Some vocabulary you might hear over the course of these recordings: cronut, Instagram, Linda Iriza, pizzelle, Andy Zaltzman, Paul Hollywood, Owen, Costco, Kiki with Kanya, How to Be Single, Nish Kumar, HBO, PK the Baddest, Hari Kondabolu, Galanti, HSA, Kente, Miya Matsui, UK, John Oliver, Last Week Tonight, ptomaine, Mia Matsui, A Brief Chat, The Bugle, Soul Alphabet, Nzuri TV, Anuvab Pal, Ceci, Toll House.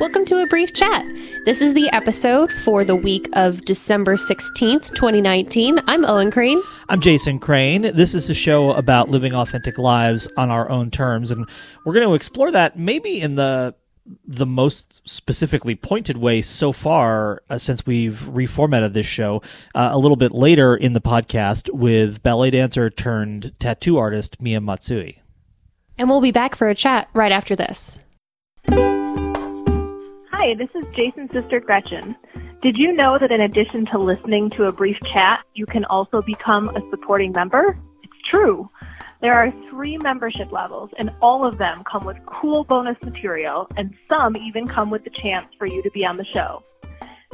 Welcome to A Brief Chat. This is the episode for the week of December 16th, 2019. I'm Owen Crane. I'm Jason Crane. This is a show about living authentic lives on our own terms, and we're going to explore that maybe in the most specifically pointed way so far since we've reformatted this show a little bit later in the podcast with ballet dancer turned tattoo artist Mia Matsui. And we'll be back for a chat right after this. Hi, this is Jason's sister Gretchen. Did you know that in addition to listening to A Brief Chat, you can also become a supporting member? It's true. There are 3 membership levels, and all of them come with cool bonus material, and some even come with the chance for you to be on the show.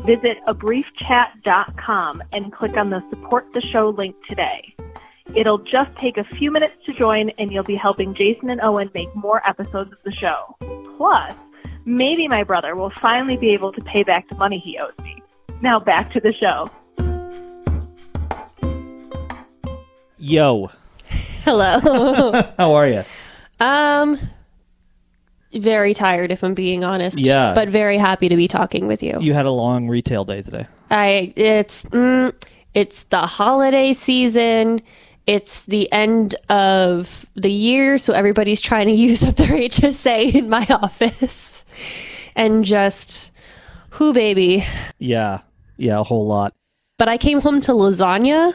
Visit abriefchat.com and click on the Support the Show link today. It'll just take a few minutes to join, and you'll be helping Jason and Owen make more episodes of the show. Plus, maybe my brother will finally be able to pay back the money he owes me. Now back to the show. Yo. Hello. How are you? Very tired, if I'm being honest. Yeah. But very happy to be talking with you. You had a long retail day today. It's the holiday season. It's the end of the year, so everybody's trying to use up their HSA in my office. And just, whoo, baby. Yeah. Yeah, a whole lot. But I came home to lasagna.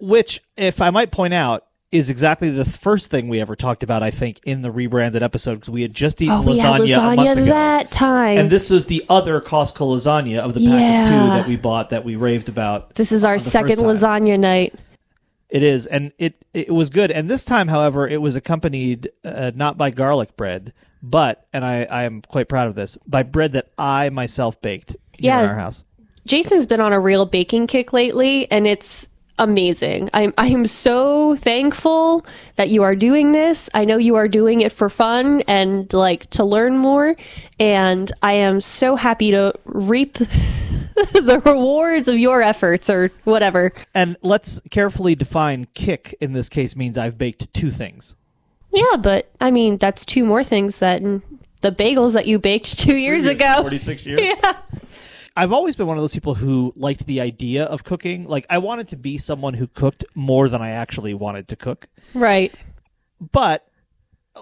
Which, if I might point out, is exactly the first thing we ever talked about, I think, in the rebranded episode, because we had just eaten lasagna a month ago. That time. And this was the other Costco lasagna of the pack of 2 that we bought that we raved about. This is our second lasagna night. It is, and it was good. And this time, however, it was accompanied not by garlic bread, but, and I am quite proud of this, by bread that I myself baked here in our house. Jason's been on a real baking kick lately, and it's amazing. I am so thankful that you are doing this. I know you are doing it for fun and like to learn more, and I am so happy to reap the rewards of your efforts or whatever. And let's carefully define kick in this case means I've baked 2 things. Yeah, but I mean that's 2 more things than the bagels that you baked 2 years ago. 46 years. Yeah. I've always been one of those people who liked the idea of cooking. Like, I wanted to be someone who cooked more than I actually wanted to cook. Right. But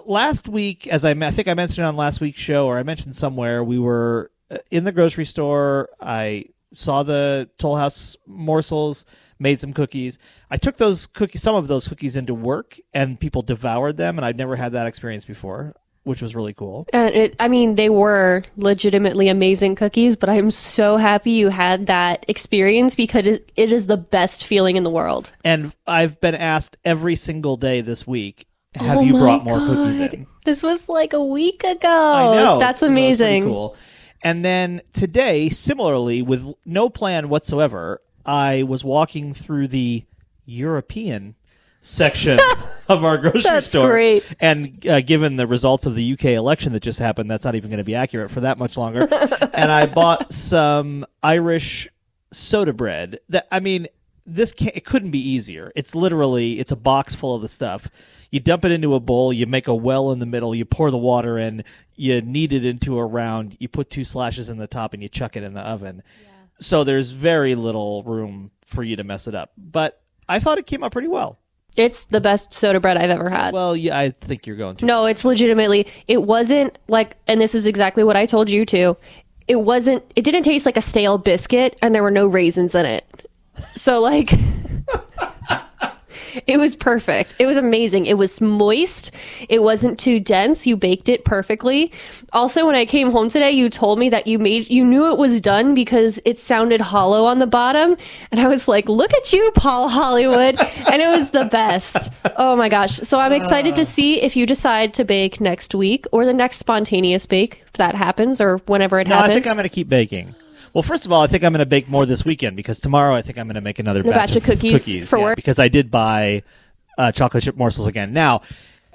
last week, as I think I mentioned on last week's show, or I mentioned somewhere, we were in the grocery store. I saw the Toll House morsels, made some cookies. I took those cookies, some of those cookies into work, and people devoured them, and I'd never had that experience before, which was really cool. And they were legitimately amazing cookies, but I'm so happy you had that experience because it is the best feeling in the world. And I've been asked every single day this week, have you brought more cookies in? This was like a week ago. I know. That's amazing. So that was pretty cool. And then today, similarly, with no plan whatsoever, I was walking through the European section of our grocery store. Great. And given the results of the UK election that just happened, that's not even going to be accurate for that much longer. And I bought some Irish soda bread. It couldn't be easier. It's a box full of the stuff. You dump it into a bowl, you make a well in the middle, you pour the water in, you knead it into a round, you put 2 slashes in the top, and you chuck it in the oven. Yeah. So there's very little room for you to mess it up. But I thought it came out pretty well. It's the best soda bread I've ever had. Well, yeah, I think you're going to. No, it's legitimately, it wasn't like, and this is exactly what I told you to, it didn't taste like a stale biscuit, and there were no raisins in it. So like, it was perfect. It was amazing. It was moist. It wasn't too dense. You baked it perfectly. Also, when I came home today, you told me that you knew it was done because it sounded hollow on the bottom. And I was like, look at you, Paul Hollywood. And it was the best. Oh my gosh. So I'm excited to see if you decide to bake next week or the next spontaneous bake, if that happens or whenever it happens. I think I'm going to keep baking. Well, first of all, I think I'm going to bake more this weekend because tomorrow I think I'm going to make another batch of cookies for work. Because I did buy chocolate chip morsels again. Now,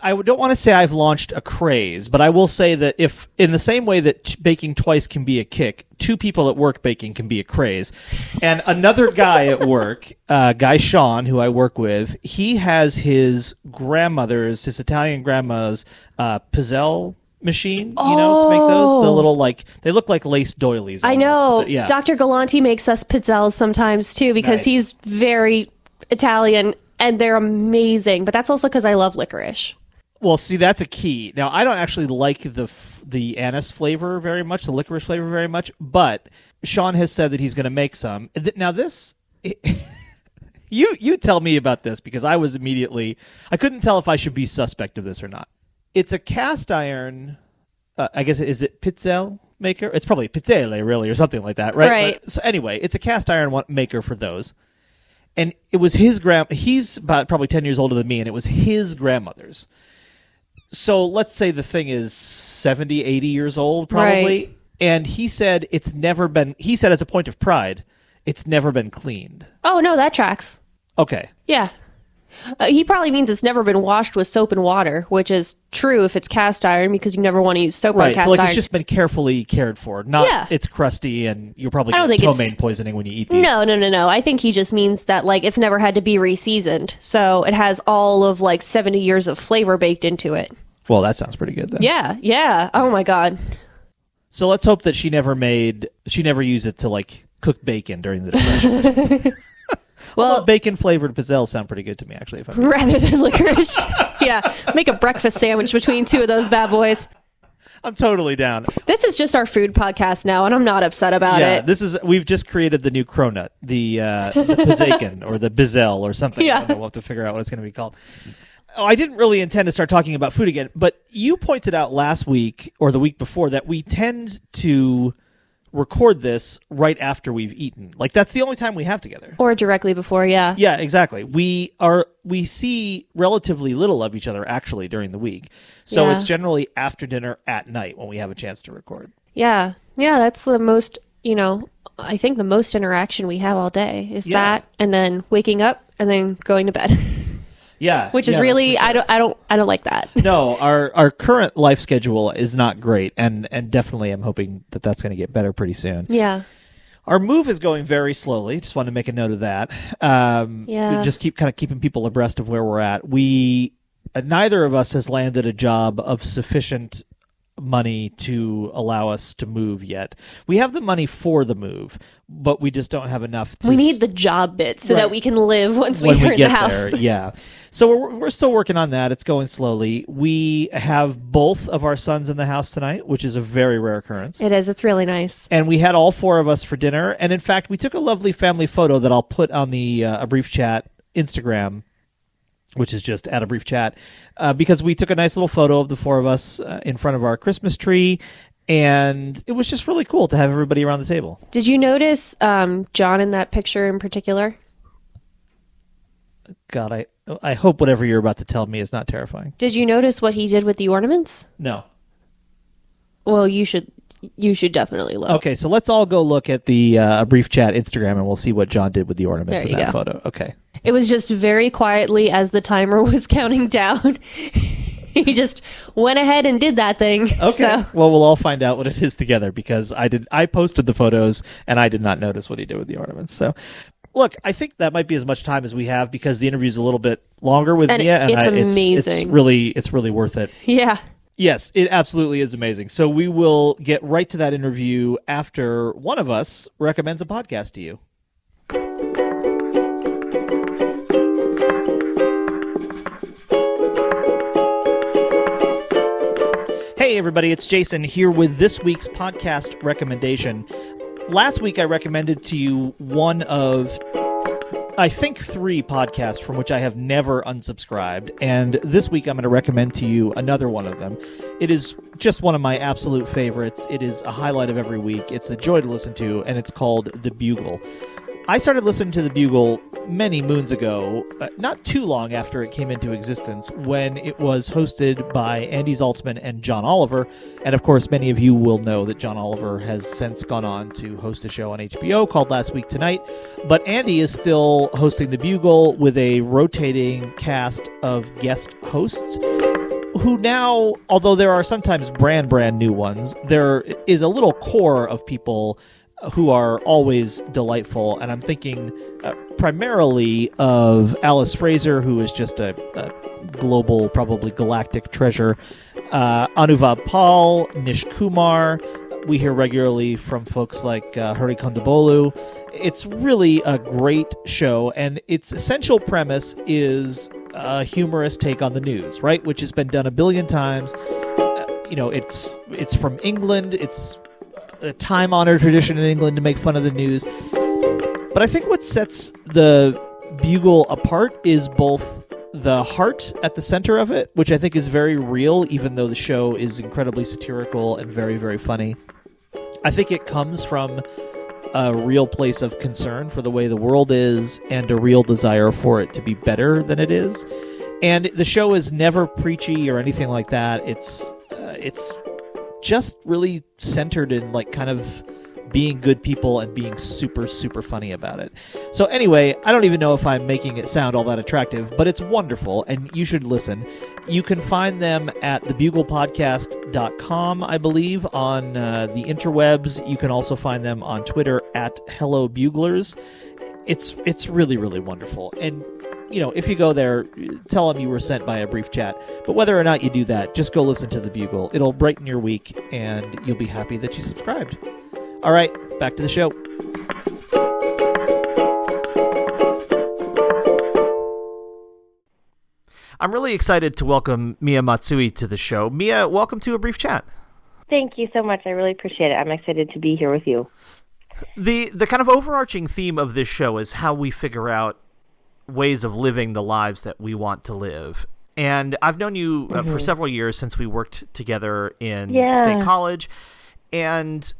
I don't want to say I've launched a craze, but I will say that if in the same way that baking twice can be a kick, 2 people at work baking can be a craze. And another guy at work, guy Sean, who I work with, he has his Italian grandma's pizzelle machine, to make those. The little, like, they look like lace doilies. I know. Yeah. Dr. Galanti makes us pizzelles sometimes, too, because he's very Italian, and they're amazing. But that's also because I love licorice. Well, see, that's a key. Now, I don't actually like the anise flavor very much, the licorice flavor very much, but Sean has said that he's going to make some. Now, this... You tell me about this, because I was I couldn't tell if I should be suspect of this or not. It's a cast iron, I guess, is it pizzel maker? It's probably pizzelle, really, or something like that, right? Right. But, so anyway, it's a cast iron maker for those. And it was his he's about probably 10 years older than me, and it was his grandmother's. So let's say the thing is 70, 80 years old, probably. Right. And he said he said as a point of pride, it's never been cleaned. Oh, no, that tracks. Okay. Yeah. He probably means it's never been washed with soap and water, which is true if it's cast iron, because you never want to use soap on cast iron. Right, so it's just been carefully cared for. Not it's crusty and you'll probably get ptomaine poisoning when you eat these. No. I think he just means that it's never had to be reseasoned. So it has all of 70 years of flavor baked into it. Well, that sounds pretty good then. Yeah. Oh, my God. So let's hope that she never used it to cook bacon during the Depression. Well, bacon-flavored pizzelles sound pretty good to me, actually. If I'm rather than licorice. Yeah, make a breakfast sandwich between two of those bad boys. I'm totally down. This is just our food podcast now, and I'm not upset about it. Yeah, we've just created the new cronut, the pizzakin, or the pizzelle, or something. Yeah. I don't know, we'll have to figure out what it's going to be called. Oh, I didn't really intend to start talking about food again, but you pointed out last week, or the week before, that we tend to record this right after we've eaten. That's the only time we have together. Or directly before, yeah. Yeah, exactly. We see relatively little of each other, actually, during the week. So it's generally after dinner at night when we have a chance to record. Yeah. Yeah, that's the most, I think the most interaction we have all day is that, and then waking up and then going to bed. Yeah. Which is really, sure. I don't like that. No, our current life schedule is not great, and definitely I'm hoping that that's going to get better pretty soon. Yeah. Our move is going very slowly. Just wanted to make a note of that. Just keeping people abreast of where we're at. We, neither of us has landed a job of sufficient money to allow us to move yet. We have the money for the move, but we just don't have enough. We need the job bit so that we can live once we get in the house. There, yeah. So we're still working on that. It's going slowly. We have both of our sons in the house tonight, which is a very rare occurrence. It is. It's really nice. And we had all four of us for dinner. And in fact, we took a lovely family photo that I'll put on the A Brief Chat Instagram, which is just at A Brief Chat, because we took a nice little photo of the four of us in front of our Christmas tree, and it was just really cool to have everybody around the table. Did you notice John in that picture in particular? God, I hope whatever you're about to tell me is not terrifying. Did you notice what he did with the ornaments? No. Well, you should definitely look. Okay, so let's all go look at the A Brief Chat Instagram, and we'll see what John did with the ornaments in that photo. Okay. It was just very quietly, as the timer was counting down, he just went ahead and did that thing. Okay. So. Well, we'll all find out what it is together, because I posted the photos and I did not notice what he did with the ornaments. So, look, I think that might be as much time as we have, because the interview's a little bit longer with Mia, and it's amazing. It's really worth it. Yeah. Yes, it absolutely is amazing. So we will get right to that interview after one of us recommends a podcast to you. Hey everybody, it's Jason here with this week's podcast recommendation. Last week I recommended to you one of, I think, three podcasts from which I have never unsubscribed, and this week I'm going to recommend to you another one of them. It is just one of my absolute favorites. It is a highlight of every week. It's a joy to listen to, and it's called The Bugle. I started listening to The Bugle many moons ago, not too long after it came into existence, when it was hosted by Andy Zaltzman and John Oliver. And of course, many of you will know that John Oliver has since gone on to host a show on HBO called Last Week Tonight. But Andy is still hosting The Bugle with a rotating cast of guest hosts, who now, although there are sometimes brand new ones, there is a little core of people who are always delightful, and I'm thinking primarily of Alice Fraser, who is just a global, probably galactic treasure, Anuvab Pal, Nish Kumar. We hear regularly from folks like Hari Kondabolu. It's really a great show, and its essential premise is a humorous take on the news, right? Which has been done a billion times. It's from England. It's a time-honored tradition in England to make fun of the news. But I think what sets the Bugle apart is both the heart at the center of it, which I think is very real, even though the show is incredibly satirical and very, very funny. I think it comes from a real place of concern for the way the world is and a real desire for it to be better than it is. And the show is never preachy or anything like that. It's just really centered in like kind of being good people and being super, super funny about it. So anyway, I don't even know if I'm making it sound all that attractive, but it's wonderful and you should listen. You can find them at thebuglepodcast.com, I believe, on the interwebs. You can also find them on Twitter at Hello Buglers. It's really, really wonderful. And if you go there, tell them you were sent by A Brief Chat. But whether or not you do that, just go listen to The Bugle. It'll brighten your week, and you'll be happy that you subscribed. All right, back to the show. I'm really excited to welcome Mia Matsui to the show. Mia, welcome to A Brief Chat. Thank you so much. I really appreciate it. I'm excited to be here with you. The kind of overarching theme of this show is how we figure out ways of living the lives that we want to live. And I've known you for several years since we worked together in State College. And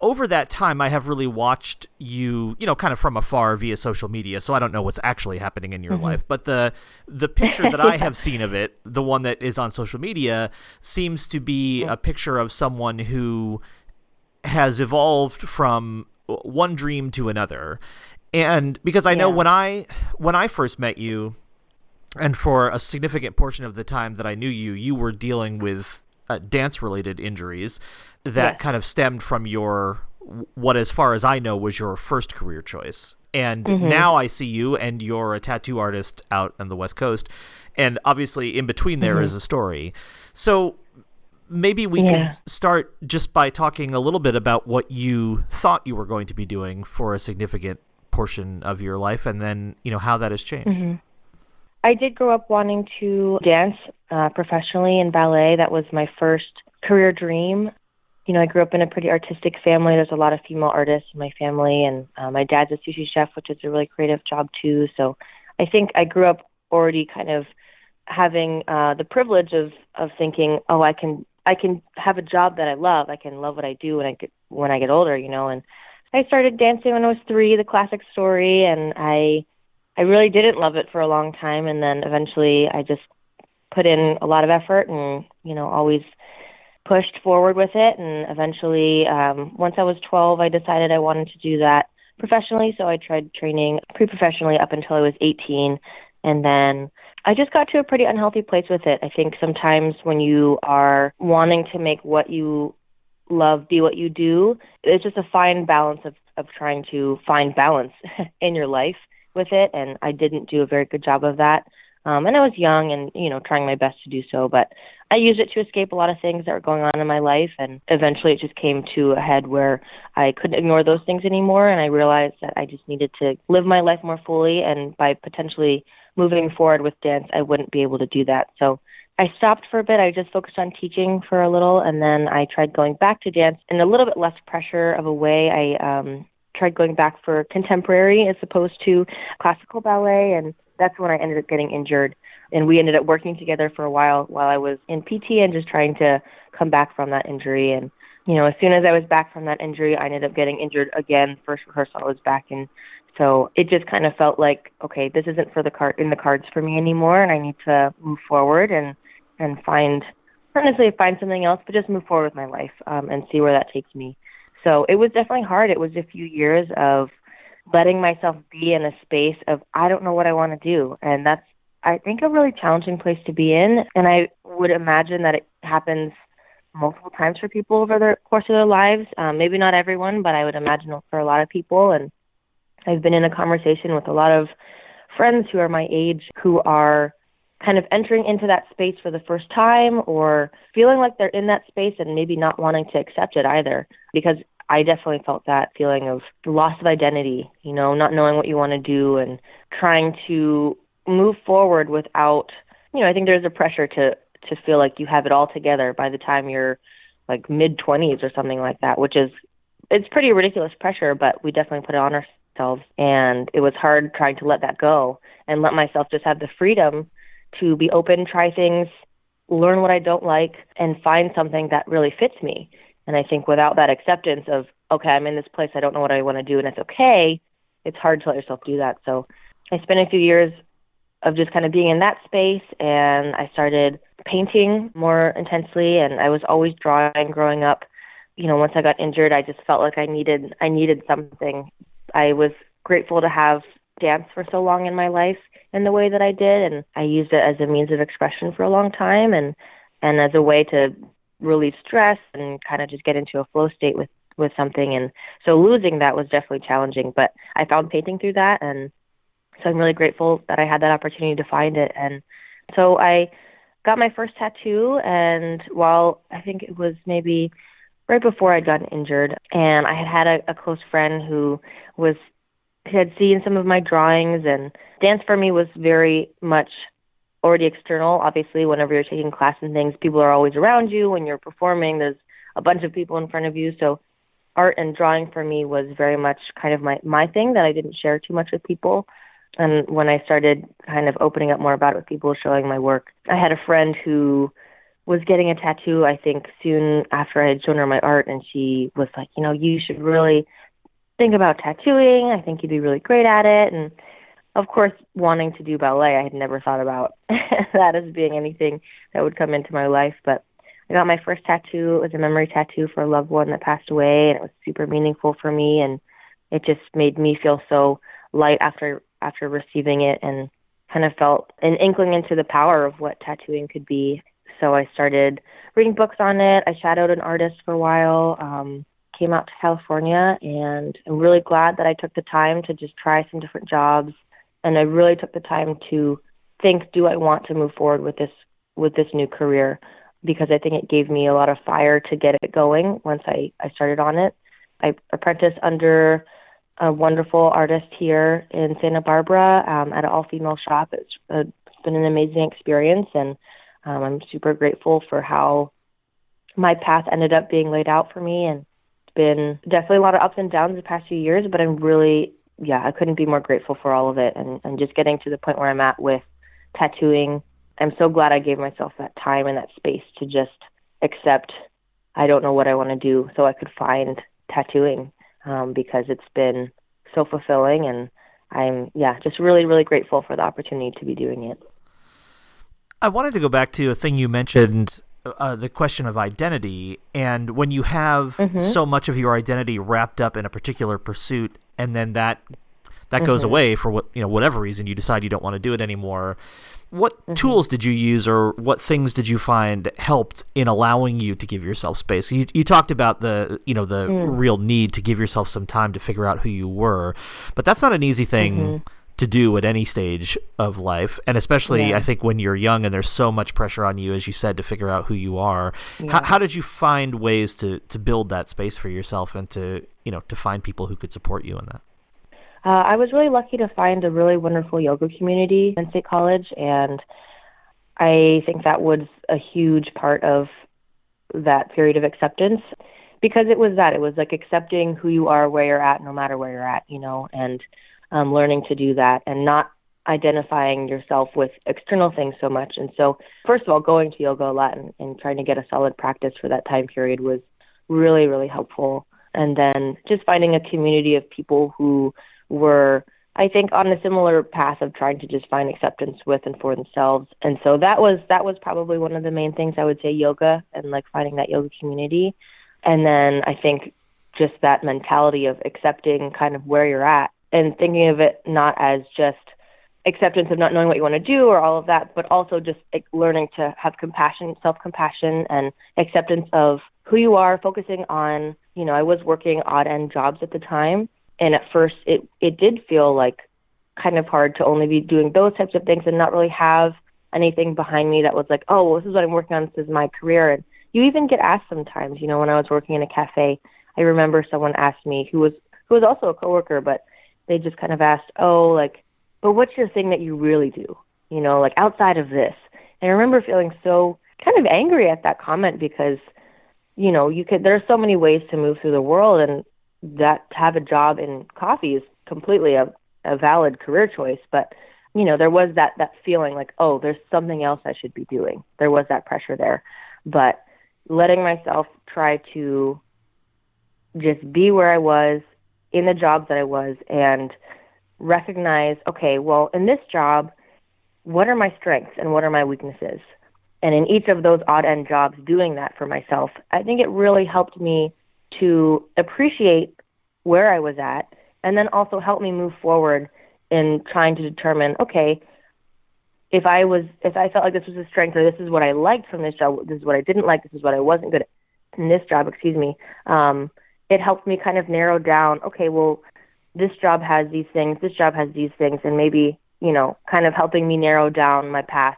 over that time, I have really watched you, kind of from afar via social media. So I don't know what's actually happening in your life. But the picture that I have seen of it, the one that is on social media, seems to be a picture of someone who has evolved from one dream to another. And because I know when I first met you, and for a significant portion of the time that I knew you, you were dealing with dance-related injuries that kind of stemmed from your, what as far as I know was your first career choice. And now I see you, and you're a tattoo artist out on the West Coast. And obviously in between there is a story. So maybe we can start just by talking a little bit about what you thought you were going to be doing for a significant portion of your life, and then how that has changed. I did grow up wanting to dance professionally in ballet. That was my first career dream. I grew up in a pretty artistic family. There's a lot of female artists in my family, and my dad's a sushi chef, which is a really creative job too. So I think I grew up already kind of having the privilege of thinking, I can have a job that I love. I can love what I do when I get older, and I started dancing when I was 3, the classic story, and I really didn't love it for a long time. And then eventually I just put in a lot of effort and, always pushed forward with it. And eventually, once I was 12, I decided I wanted to do that professionally. So I tried training pre-professionally up until I was 18. And then I just got to a pretty unhealthy place with it. I think sometimes when you are wanting to make what you love be what you do, it's just a fine balance of trying to find balance in your life with it, and I didn't do a very good job of that, and I was young and trying my best to do so, but I used it to escape a lot of things that were going on in my life, and eventually it just came to a head where I couldn't ignore those things anymore, and I realized that I just needed to live my life more fully, and by potentially moving forward with dance I wouldn't be able to do that. So I stopped for a bit. I just focused on teaching for a little, and then I tried going back to dance in a little bit less pressure of a way. I tried going back for contemporary as opposed to classical ballet, and that's when I ended up getting injured. And we ended up working together for a while I was in PT and just trying to come back from that injury. And, as soon as I was back from that injury, I ended up getting injured again. First rehearsal, I was back in. So it just kind of felt like, okay, this isn't in the cards for me anymore, and I need to move forward and find, not necessarily find something else, but just move forward with my life and see where that takes me. So it was definitely hard. It was a few years of letting myself be in a space of, I don't know what I want to do. And that's, I think, a really challenging place to be in. And I would imagine that it happens multiple times for people over the course of their lives. Maybe not everyone, but I would imagine for a lot of people. And I've been in a conversation with a lot of friends who are my age who are kind of entering into that space for the first time, or feeling like they're in that space and maybe not wanting to accept it either, because I definitely felt that feeling of loss of identity, you know, not knowing what you want to do and trying to move forward without, you know, I think there's a pressure to feel like you have it all together by the time you're like mid-20s or something like that, which is, it's pretty ridiculous pressure, but we definitely put it on ourselves. And it was hard trying to let that go and let myself just have the freedom to be open, try things, learn what I don't like, and find something that really fits me. And I think without that acceptance of, okay, I'm in this place, I don't know what I want to do, and it's okay, it's hard to let yourself do that. So I spent a few years of just kind of being in that space, and I started painting more intensely, and I was always drawing growing up. You know, once I got injured, I just felt like I needed something. I was grateful to have dance for so long in my life in the way that I did, and I used it as a means of expression for a long time, and as a way to relieve stress and kind of just get into a flow state with something. And so losing that was definitely challenging, but I found painting through that, and so I'm really grateful that I had that opportunity to find it. And so I got my first tattoo, and while I think it was maybe right before I'd gotten injured, and I had a close friend who had seen some of my drawings, and dance for me was very much already external. Obviously, whenever you're taking class and things, people are always around you. When you're performing, there's a bunch of people in front of you. So art and drawing for me was very much kind of my thing that I didn't share too much with people. And when I started kind of opening up more about it with people, showing my work, I had a friend who was getting a tattoo, I think, soon after I had shown her my art, and she was like, you know, you should really think about tattooing. I think you'd be really great at it. And of course, wanting to do ballet, I had never thought about that as being anything that would come into my life. But I got my first tattoo. It was a memory tattoo for a loved one that passed away, and it was super meaningful for me. And it just made me feel so light after receiving it, and kind of felt an inkling into the power of what tattooing could be. So I started reading books on it. I shadowed an artist for a while, came out to California, and I'm really glad that I took the time to just try some different jobs. And I really took the time to think, do I want to move forward with this new career? Because I think it gave me a lot of fire to get it going once I started on it. I apprenticed under a wonderful artist here in Santa Barbara at an all-female shop. It's been an amazing experience, and I'm super grateful for how my path ended up being laid out for me. And it's been definitely a lot of ups and downs the past few years, but I'm really... yeah, I couldn't be more grateful for all of it, and just getting to the point where I'm at with tattooing. I'm so glad I gave myself that time and that space to just accept I don't know what I want to do, so I could find tattooing because it's been so fulfilling, and I'm just really, really grateful for the opportunity to be doing it. I wanted to go back to a thing you mentioned, the question of identity, and when you have so much of your identity wrapped up in a particular pursuit, and then that goes away for whatever reason, you decide you don't want to do it anymore. What tools did you use, or what things did you find helped in allowing you to give yourself space? You talked about the real need to give yourself some time to figure out who you were, but that's not an easy thing to do at any stage of life, and especially I think when you're young and there's so much pressure on you, as you said, to figure out who you are. How did you find ways to build that space for yourself, and to find people who could support you in that? I was really lucky to find a really wonderful yoga community in State College, and I think that was a huge part of that period of acceptance, because it was like accepting who you are, where you're at, no matter where you're at, and learning to do that and not identifying yourself with external things so much. And so, first of all, going to yoga a lot and trying to get a solid practice for that time period was really, really helpful. And then just finding a community of people who were, I think, on a similar path of trying to just find acceptance with and for themselves. And so that was probably one of the main things I would say, yoga and like finding that yoga community. And then I think just that mentality of accepting kind of where you're at, and thinking of it not as just acceptance of not knowing what you want to do or all of that, but also just learning to have compassion, self-compassion, and acceptance of who you are, focusing on, I was working odd-end jobs at the time, and at first it did feel like kind of hard to only be doing those types of things and not really have anything behind me that was like, oh, well, this is what I'm working on, this is my career. And you even get asked sometimes, you know, when I was working in a cafe, I remember someone asked me who was also a coworker, but they just kind of asked, oh, like, but what's your thing that you really do, you know, like outside of this? And I remember feeling so kind of angry at that comment because, you know, there are so many ways to move through the world, and that to have a job in coffee is completely a valid career choice. But, you know, there was that feeling like, oh, there's something else I should be doing. There was that pressure there. But letting myself try to just be where I was in the job that I was and recognize, okay, well, in this job, what are my strengths and what are my weaknesses? And in each of those odd end jobs, doing that for myself, I think it really helped me to appreciate where I was at, and then also helped me move forward in trying to determine, okay, if I felt like this was a strength, or this is what I liked from this job, this is what I didn't like, this is what I wasn't good at in this job, it helped me kind of narrow down, okay, well, this job has these things, this job has these things, and maybe, you know, kind of helping me narrow down my path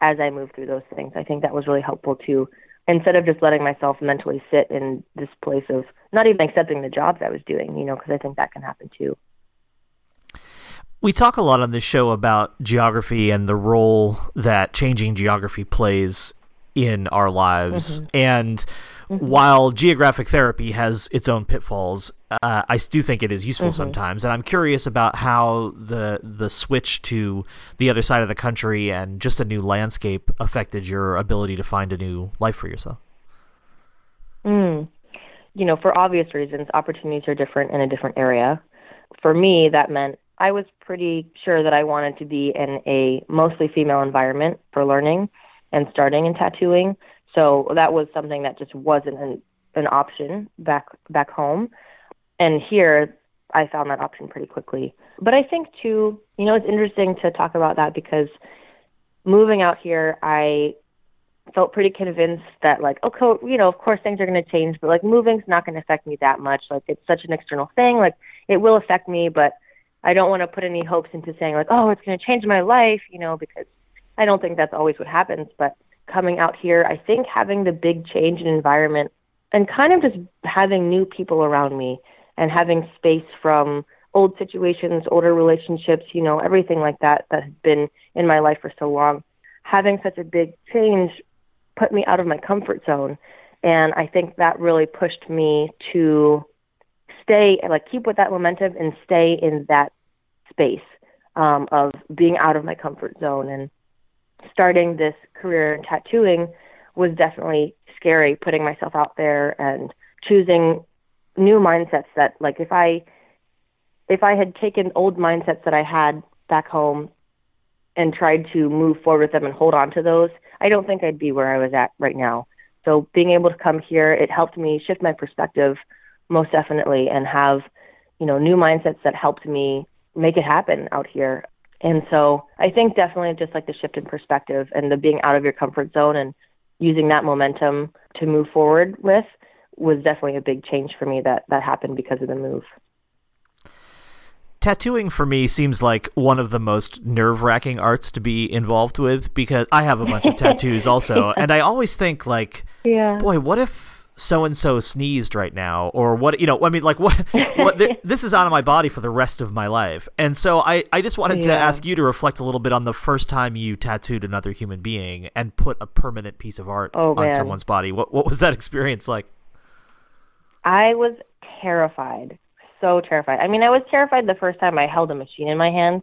as I move through those things. I think that was really helpful too, instead of just letting myself mentally sit in this place of not even accepting the jobs I was doing, you know, because I think that can happen too. We talk a lot on this show about geography and the role that changing geography plays in our lives. Mm-hmm. And mm-hmm. while geographic therapy has its own pitfalls, I do think it is useful mm-hmm. sometimes. And I'm curious about how the switch to the other side of the country and just a new landscape affected your ability to find a new life for yourself. You know, for obvious reasons, opportunities are different in a different area. For me, that meant I was pretty sure that I wanted to be in a mostly female environment for learning and starting in tattooing. So that was something that just wasn't an option back home. And here, I found that option pretty quickly. But I think, too, you know, it's interesting to talk about that because moving out here, I felt pretty convinced that, like, okay, you know, of course things are going to change, but, like, moving's not going to affect me that much. Like, it's such an external thing. Like, it will affect me, but I don't want to put any hopes into saying, like, oh, it's going to change my life, you know, because I don't think that's always what happens. But coming out here, I think having the big change in environment and kind of just having new people around me and having space from old situations, older relationships, you know, everything like that that has been in my life for so long, having such a big change put me out of my comfort zone. And I think that really pushed me to stay, like, keep with that momentum and stay in that space of being out of my comfort zone. And starting this career in tattooing was definitely scary, putting myself out there and choosing new mindsets that, like, if I had taken old mindsets that I had back home and tried to move forward with them and hold on to those, I don't think I'd be where I was at right now. So being able to come here, it helped me shift my perspective most definitely and have, you know, new mindsets that helped me make it happen out here. And so I think definitely just like the shift in perspective and the being out of your comfort zone and using that momentum to move forward with was definitely a big change for me that happened because of the move. Tattooing for me seems like one of the most nerve-wracking arts to be involved with because I have a bunch of tattoos also. And I always think, like, boy, what if so-and-so sneezed right now, or what, you know, I mean, like, what this is out of my body for the rest of my life. And so I just wanted to ask you to reflect a little bit on the first time you tattooed another human being and put a permanent piece of art on someone's body. What was that experience like? I was terrified, so terrified. I mean, I was terrified the first time I held a machine in my hand,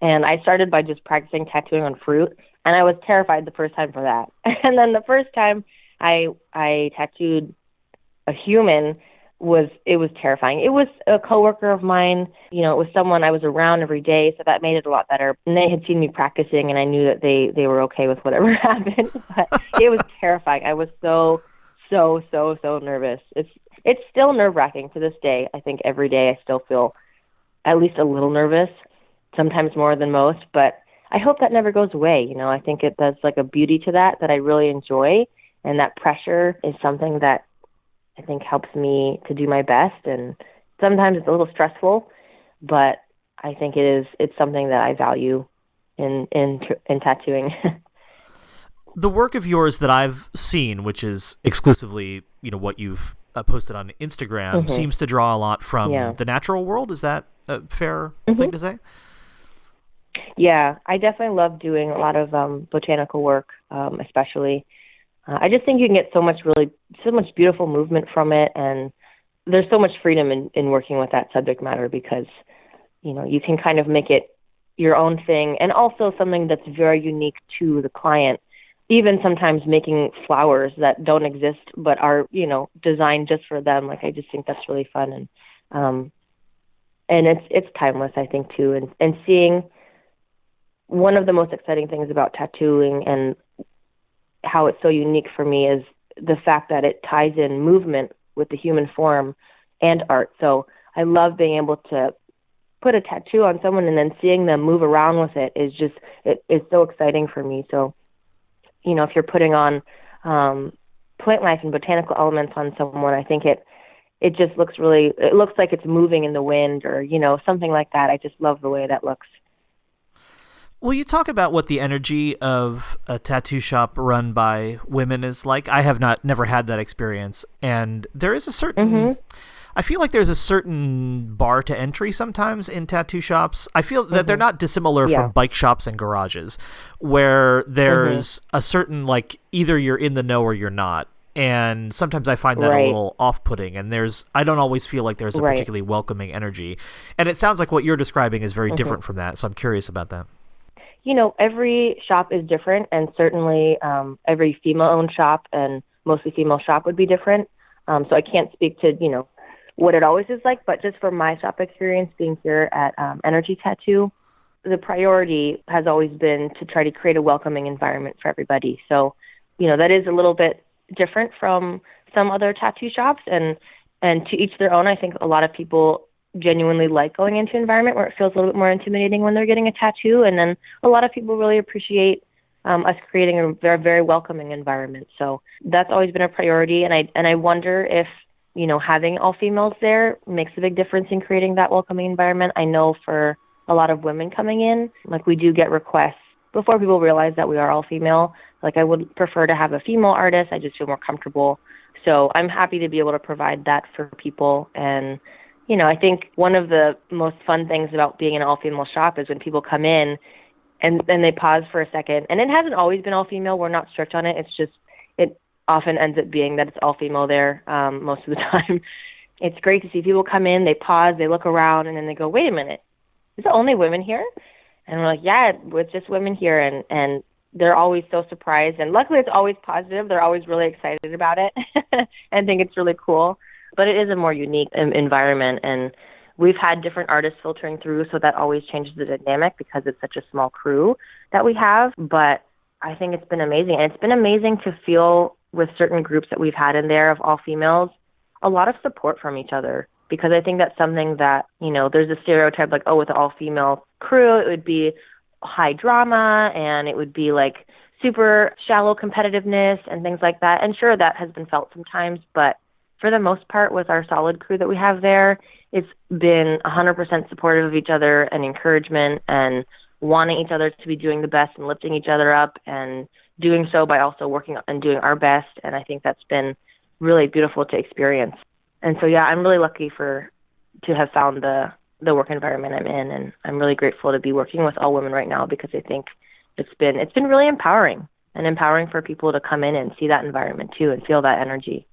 and I started by just practicing tattooing on fruit, and I was terrified the first time for that. And then the first time I tattooed a human, it was terrifying. It was a coworker of mine, you know, it was someone I was around every day, so that made it a lot better. And they had seen me practicing, and I knew that they were okay with whatever happened. But it was terrifying. I was so nervous. It's still nerve-wracking to this day. I think every day I still feel at least a little nervous, sometimes more than most, but I hope that never goes away. You know, I think there's like a beauty to that I really enjoy. And that pressure is something that I think helps me to do my best. And sometimes it's a little stressful, but I think it's something that I value in tattooing. the work of yours that I've seen, which is exclusively, you know, what you've posted on Instagram, mm-hmm. seems to draw a lot from the natural world. Is that a fair thing to say? Yeah, I definitely love doing a lot of botanical work, especially. I just think you can get so much beautiful movement from it, and there's so much freedom in working with that subject matter because, you know, you can kind of make it your own thing, and also something that's very unique to the client. Even sometimes making flowers that don't exist but are, you know, designed just for them. Like, I just think that's really fun, and it's timeless, I think, too. And seeing one of the most exciting things about tattooing and how it's so unique for me is the fact that it ties in movement with the human form and art. So I love being able to put a tattoo on someone and then seeing them move around with it is just, it's so exciting for me. So, you know, if you're putting on plant life and botanical elements on someone, I think it just looks really, it looks like it's moving in the wind or, you know, something like that. I just love the way that looks. Will you talk about what the energy of a tattoo shop run by women is like? I have never had that experience. And there is a certain, I feel like there's a certain bar to entry sometimes in tattoo shops. I feel that they're not dissimilar from bike shops and garages, where there's a certain, like, either you're in the know or you're not. And sometimes I find that a little off-putting, and I don't always feel like there's a particularly welcoming energy. And it sounds like what you're describing is very different from that, so I'm curious about that. You know, every shop is different, and certainly every female-owned shop and mostly female shop would be different. So I can't speak to, you know, what it always is like, but just from my shop experience being here at Energy Tattoo, the priority has always been to try to create a welcoming environment for everybody. So, you know, that is a little bit different from some other tattoo shops, and to each their own. I think a lot of people genuinely like going into an environment where it feels a little bit more intimidating when they're getting a tattoo, and then a lot of people really appreciate us creating a very, very welcoming environment. So that's always been a priority, and I wonder if, you know, having all females there makes a big difference in creating that welcoming environment. I know for a lot of women coming in, like, we do get requests before people realize that we are all female. Like, I would prefer to have a female artist. I just feel more comfortable. So I'm happy to be able to provide that for people. And, you know, I think one of the most fun things about being an all-female shop is when people come in and they pause for a second. And it hasn't always been all-female. We're not strict on it. It's just, it often ends up being that it's all female there most of the time. It's great to see people come in, they pause, they look around, and then they go, wait a minute, is it only women here? And we're like, yeah, it's just women here. And they're always so surprised. And luckily it's always positive. They're always really excited about it and think it's really cool. But it is a more unique environment. And we've had different artists filtering through, so that always changes the dynamic because it's such a small crew that we have. But I think it's been amazing. And it's been amazing to feel, with certain groups that we've had in there of all females, a lot of support from each other, because I think that's something that, you know, there's a stereotype like, oh, with an all female crew, it would be high drama and it would be like super shallow competitiveness and things like that. And sure, that has been felt sometimes, but for the most part, with our solid crew that we have there, it's been 100% supportive of each other and encouragement and wanting each other to be doing the best and lifting each other up, and doing so by also working and doing our best. And I think that's been really beautiful to experience. And so, yeah, I'm really lucky to have found the work environment I'm in. And I'm really grateful to be working with all women right now, because I think it's been really empowering, and empowering for people to come in and see that environment too and feel that energy.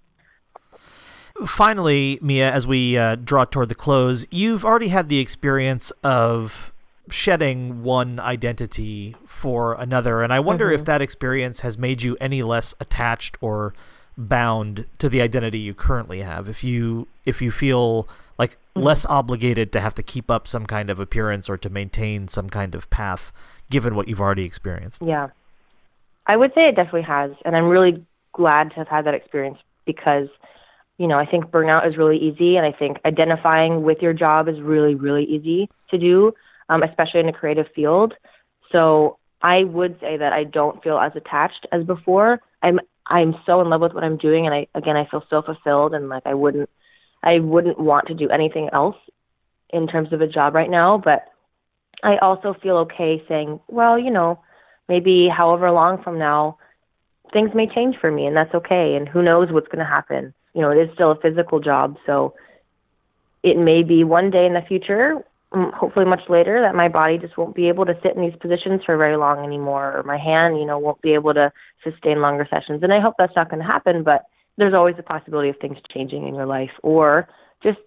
Finally, Mia, as we draw toward the close, you've already had the experience of shedding one identity for another, and I wonder if that experience has made you any less attached or bound to the identity you currently have, if you feel like less obligated to have to keep up some kind of appearance or to maintain some kind of path, given what you've already experienced. Yeah, I would say it definitely has, and I'm really glad to have had that experience, because, you know, I think burnout is really easy, and I think identifying with your job is really, really easy to do, especially in a creative field. So I would say that I don't feel as attached as before. I'm so in love with what I'm doing, and I feel so fulfilled, and like I wouldn't want to do anything else in terms of a job right now. But I also feel okay saying, well, you know, maybe however long from now, things may change for me, and that's okay. And who knows what's going to happen? You know, it is still a physical job, so it may be one day in the future, hopefully much later, that my body just won't be able to sit in these positions for very long anymore, or my hand, you know, won't be able to sustain longer sessions. And I hope that's not going to happen, but there's always the possibility of things changing in your life, or just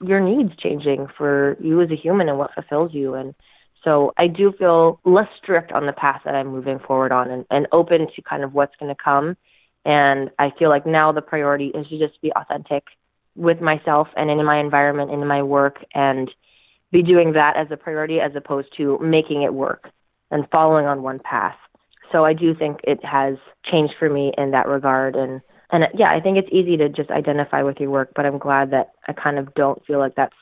your needs changing for you as a human and what fulfills you. And so I do feel less strict on the path that I'm moving forward on, and open to kind of what's going to come. And I feel like now the priority is to just be authentic with myself and in my environment, in my work, and be doing that as a priority as opposed to making it work and following on one path. So I do think it has changed for me in that regard. And yeah, I think it's easy to just identify with your work, but I'm glad that I kind of don't feel like that's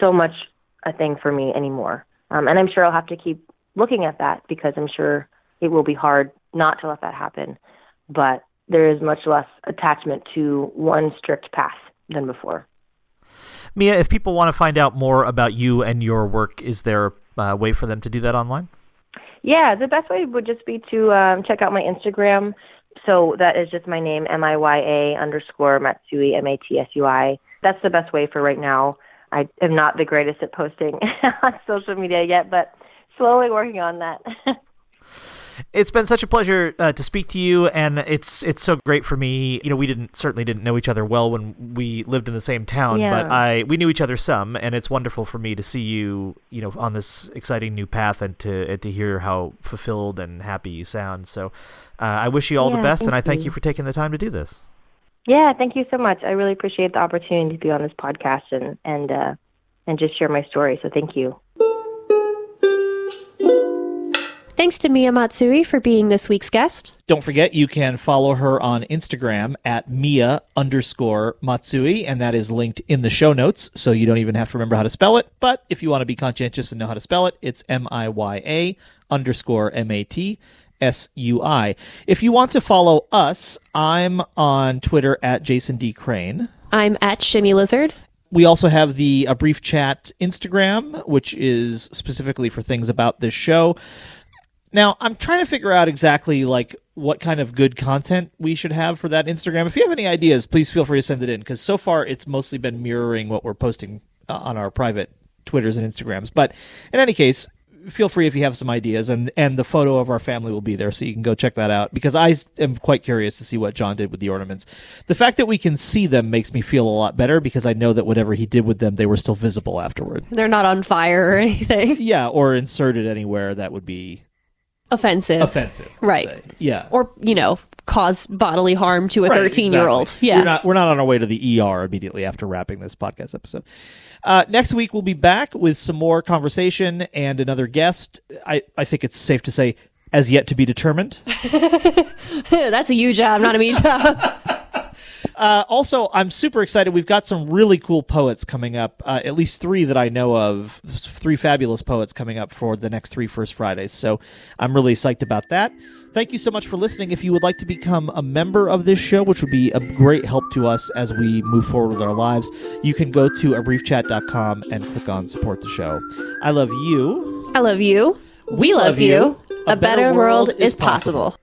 so much a thing for me anymore. And I'm sure I'll have to keep looking at that, because I'm sure it will be hard not to let that happen. But there is much less attachment to one strict path than before. Mia, if people want to find out more about you and your work, is there a way for them to do that online? Yeah, the best way would just be to check out my Instagram. So that is just my name, MIYA_Matsui, MATSUI. That's the best way for right now. I am not the greatest at posting on social media yet, but slowly working on that. It's been such a pleasure to speak to you, and it's so great for me. You know, we certainly didn't know each other well when we lived in the same town, yeah. But we knew each other some, and it's wonderful for me to see you, you know, on this exciting new path, and to hear how fulfilled and happy you sound. So I wish you all the best, and I thank you for taking the time to do this. Yeah, thank you so much. I really appreciate the opportunity to be on this podcast and just share my story, so thank you. Thanks to Mia Matsui for being this week's guest. Don't forget, you can follow her on Instagram at Mia_Matsui, and that is linked in the show notes, so you don't even have to remember how to spell it. But if you want to be conscientious and know how to spell it, it's MIYA_MATSUI. If you want to follow us, I'm on Twitter at Jason D. Crane. I'm at Shimmy Lizard. We also have the A Brief Chat Instagram, which is specifically for things about this show. Now, I'm trying to figure out exactly what kind of good content we should have for that Instagram. If you have any ideas, please feel free to send it in, because so far it's mostly been mirroring what we're posting on our private Twitters and Instagrams. But in any case, feel free if you have some ideas, and the photo of our family will be there, so you can go check that out, because I am quite curious to see what John did with the ornaments. The fact that we can see them makes me feel a lot better, because I know that whatever he did with them, they were still visible afterward. They're not on fire or anything. Yeah, or inserted anywhere that would be... Offensive, right? Say. Yeah, or cause bodily harm to a 13-year-old. Exactly. Yeah, we're not on our way to the ER immediately after wrapping this podcast episode. Next week we'll be back with some more conversation and another guest. I think it's safe to say, as yet to be determined. That's a you job, not a me job. Also, I'm super excited. We've got some really cool poets coming up, at least three that I know of, three fabulous poets coming up for the next three First Fridays. So I'm really psyched about that. Thank you so much for listening. If you would like to become a member of this show, which would be a great help to us as we move forward with our lives, you can go to abriefchat.com and click on Support the Show. I love you. I love you. We love you. A better world is possible.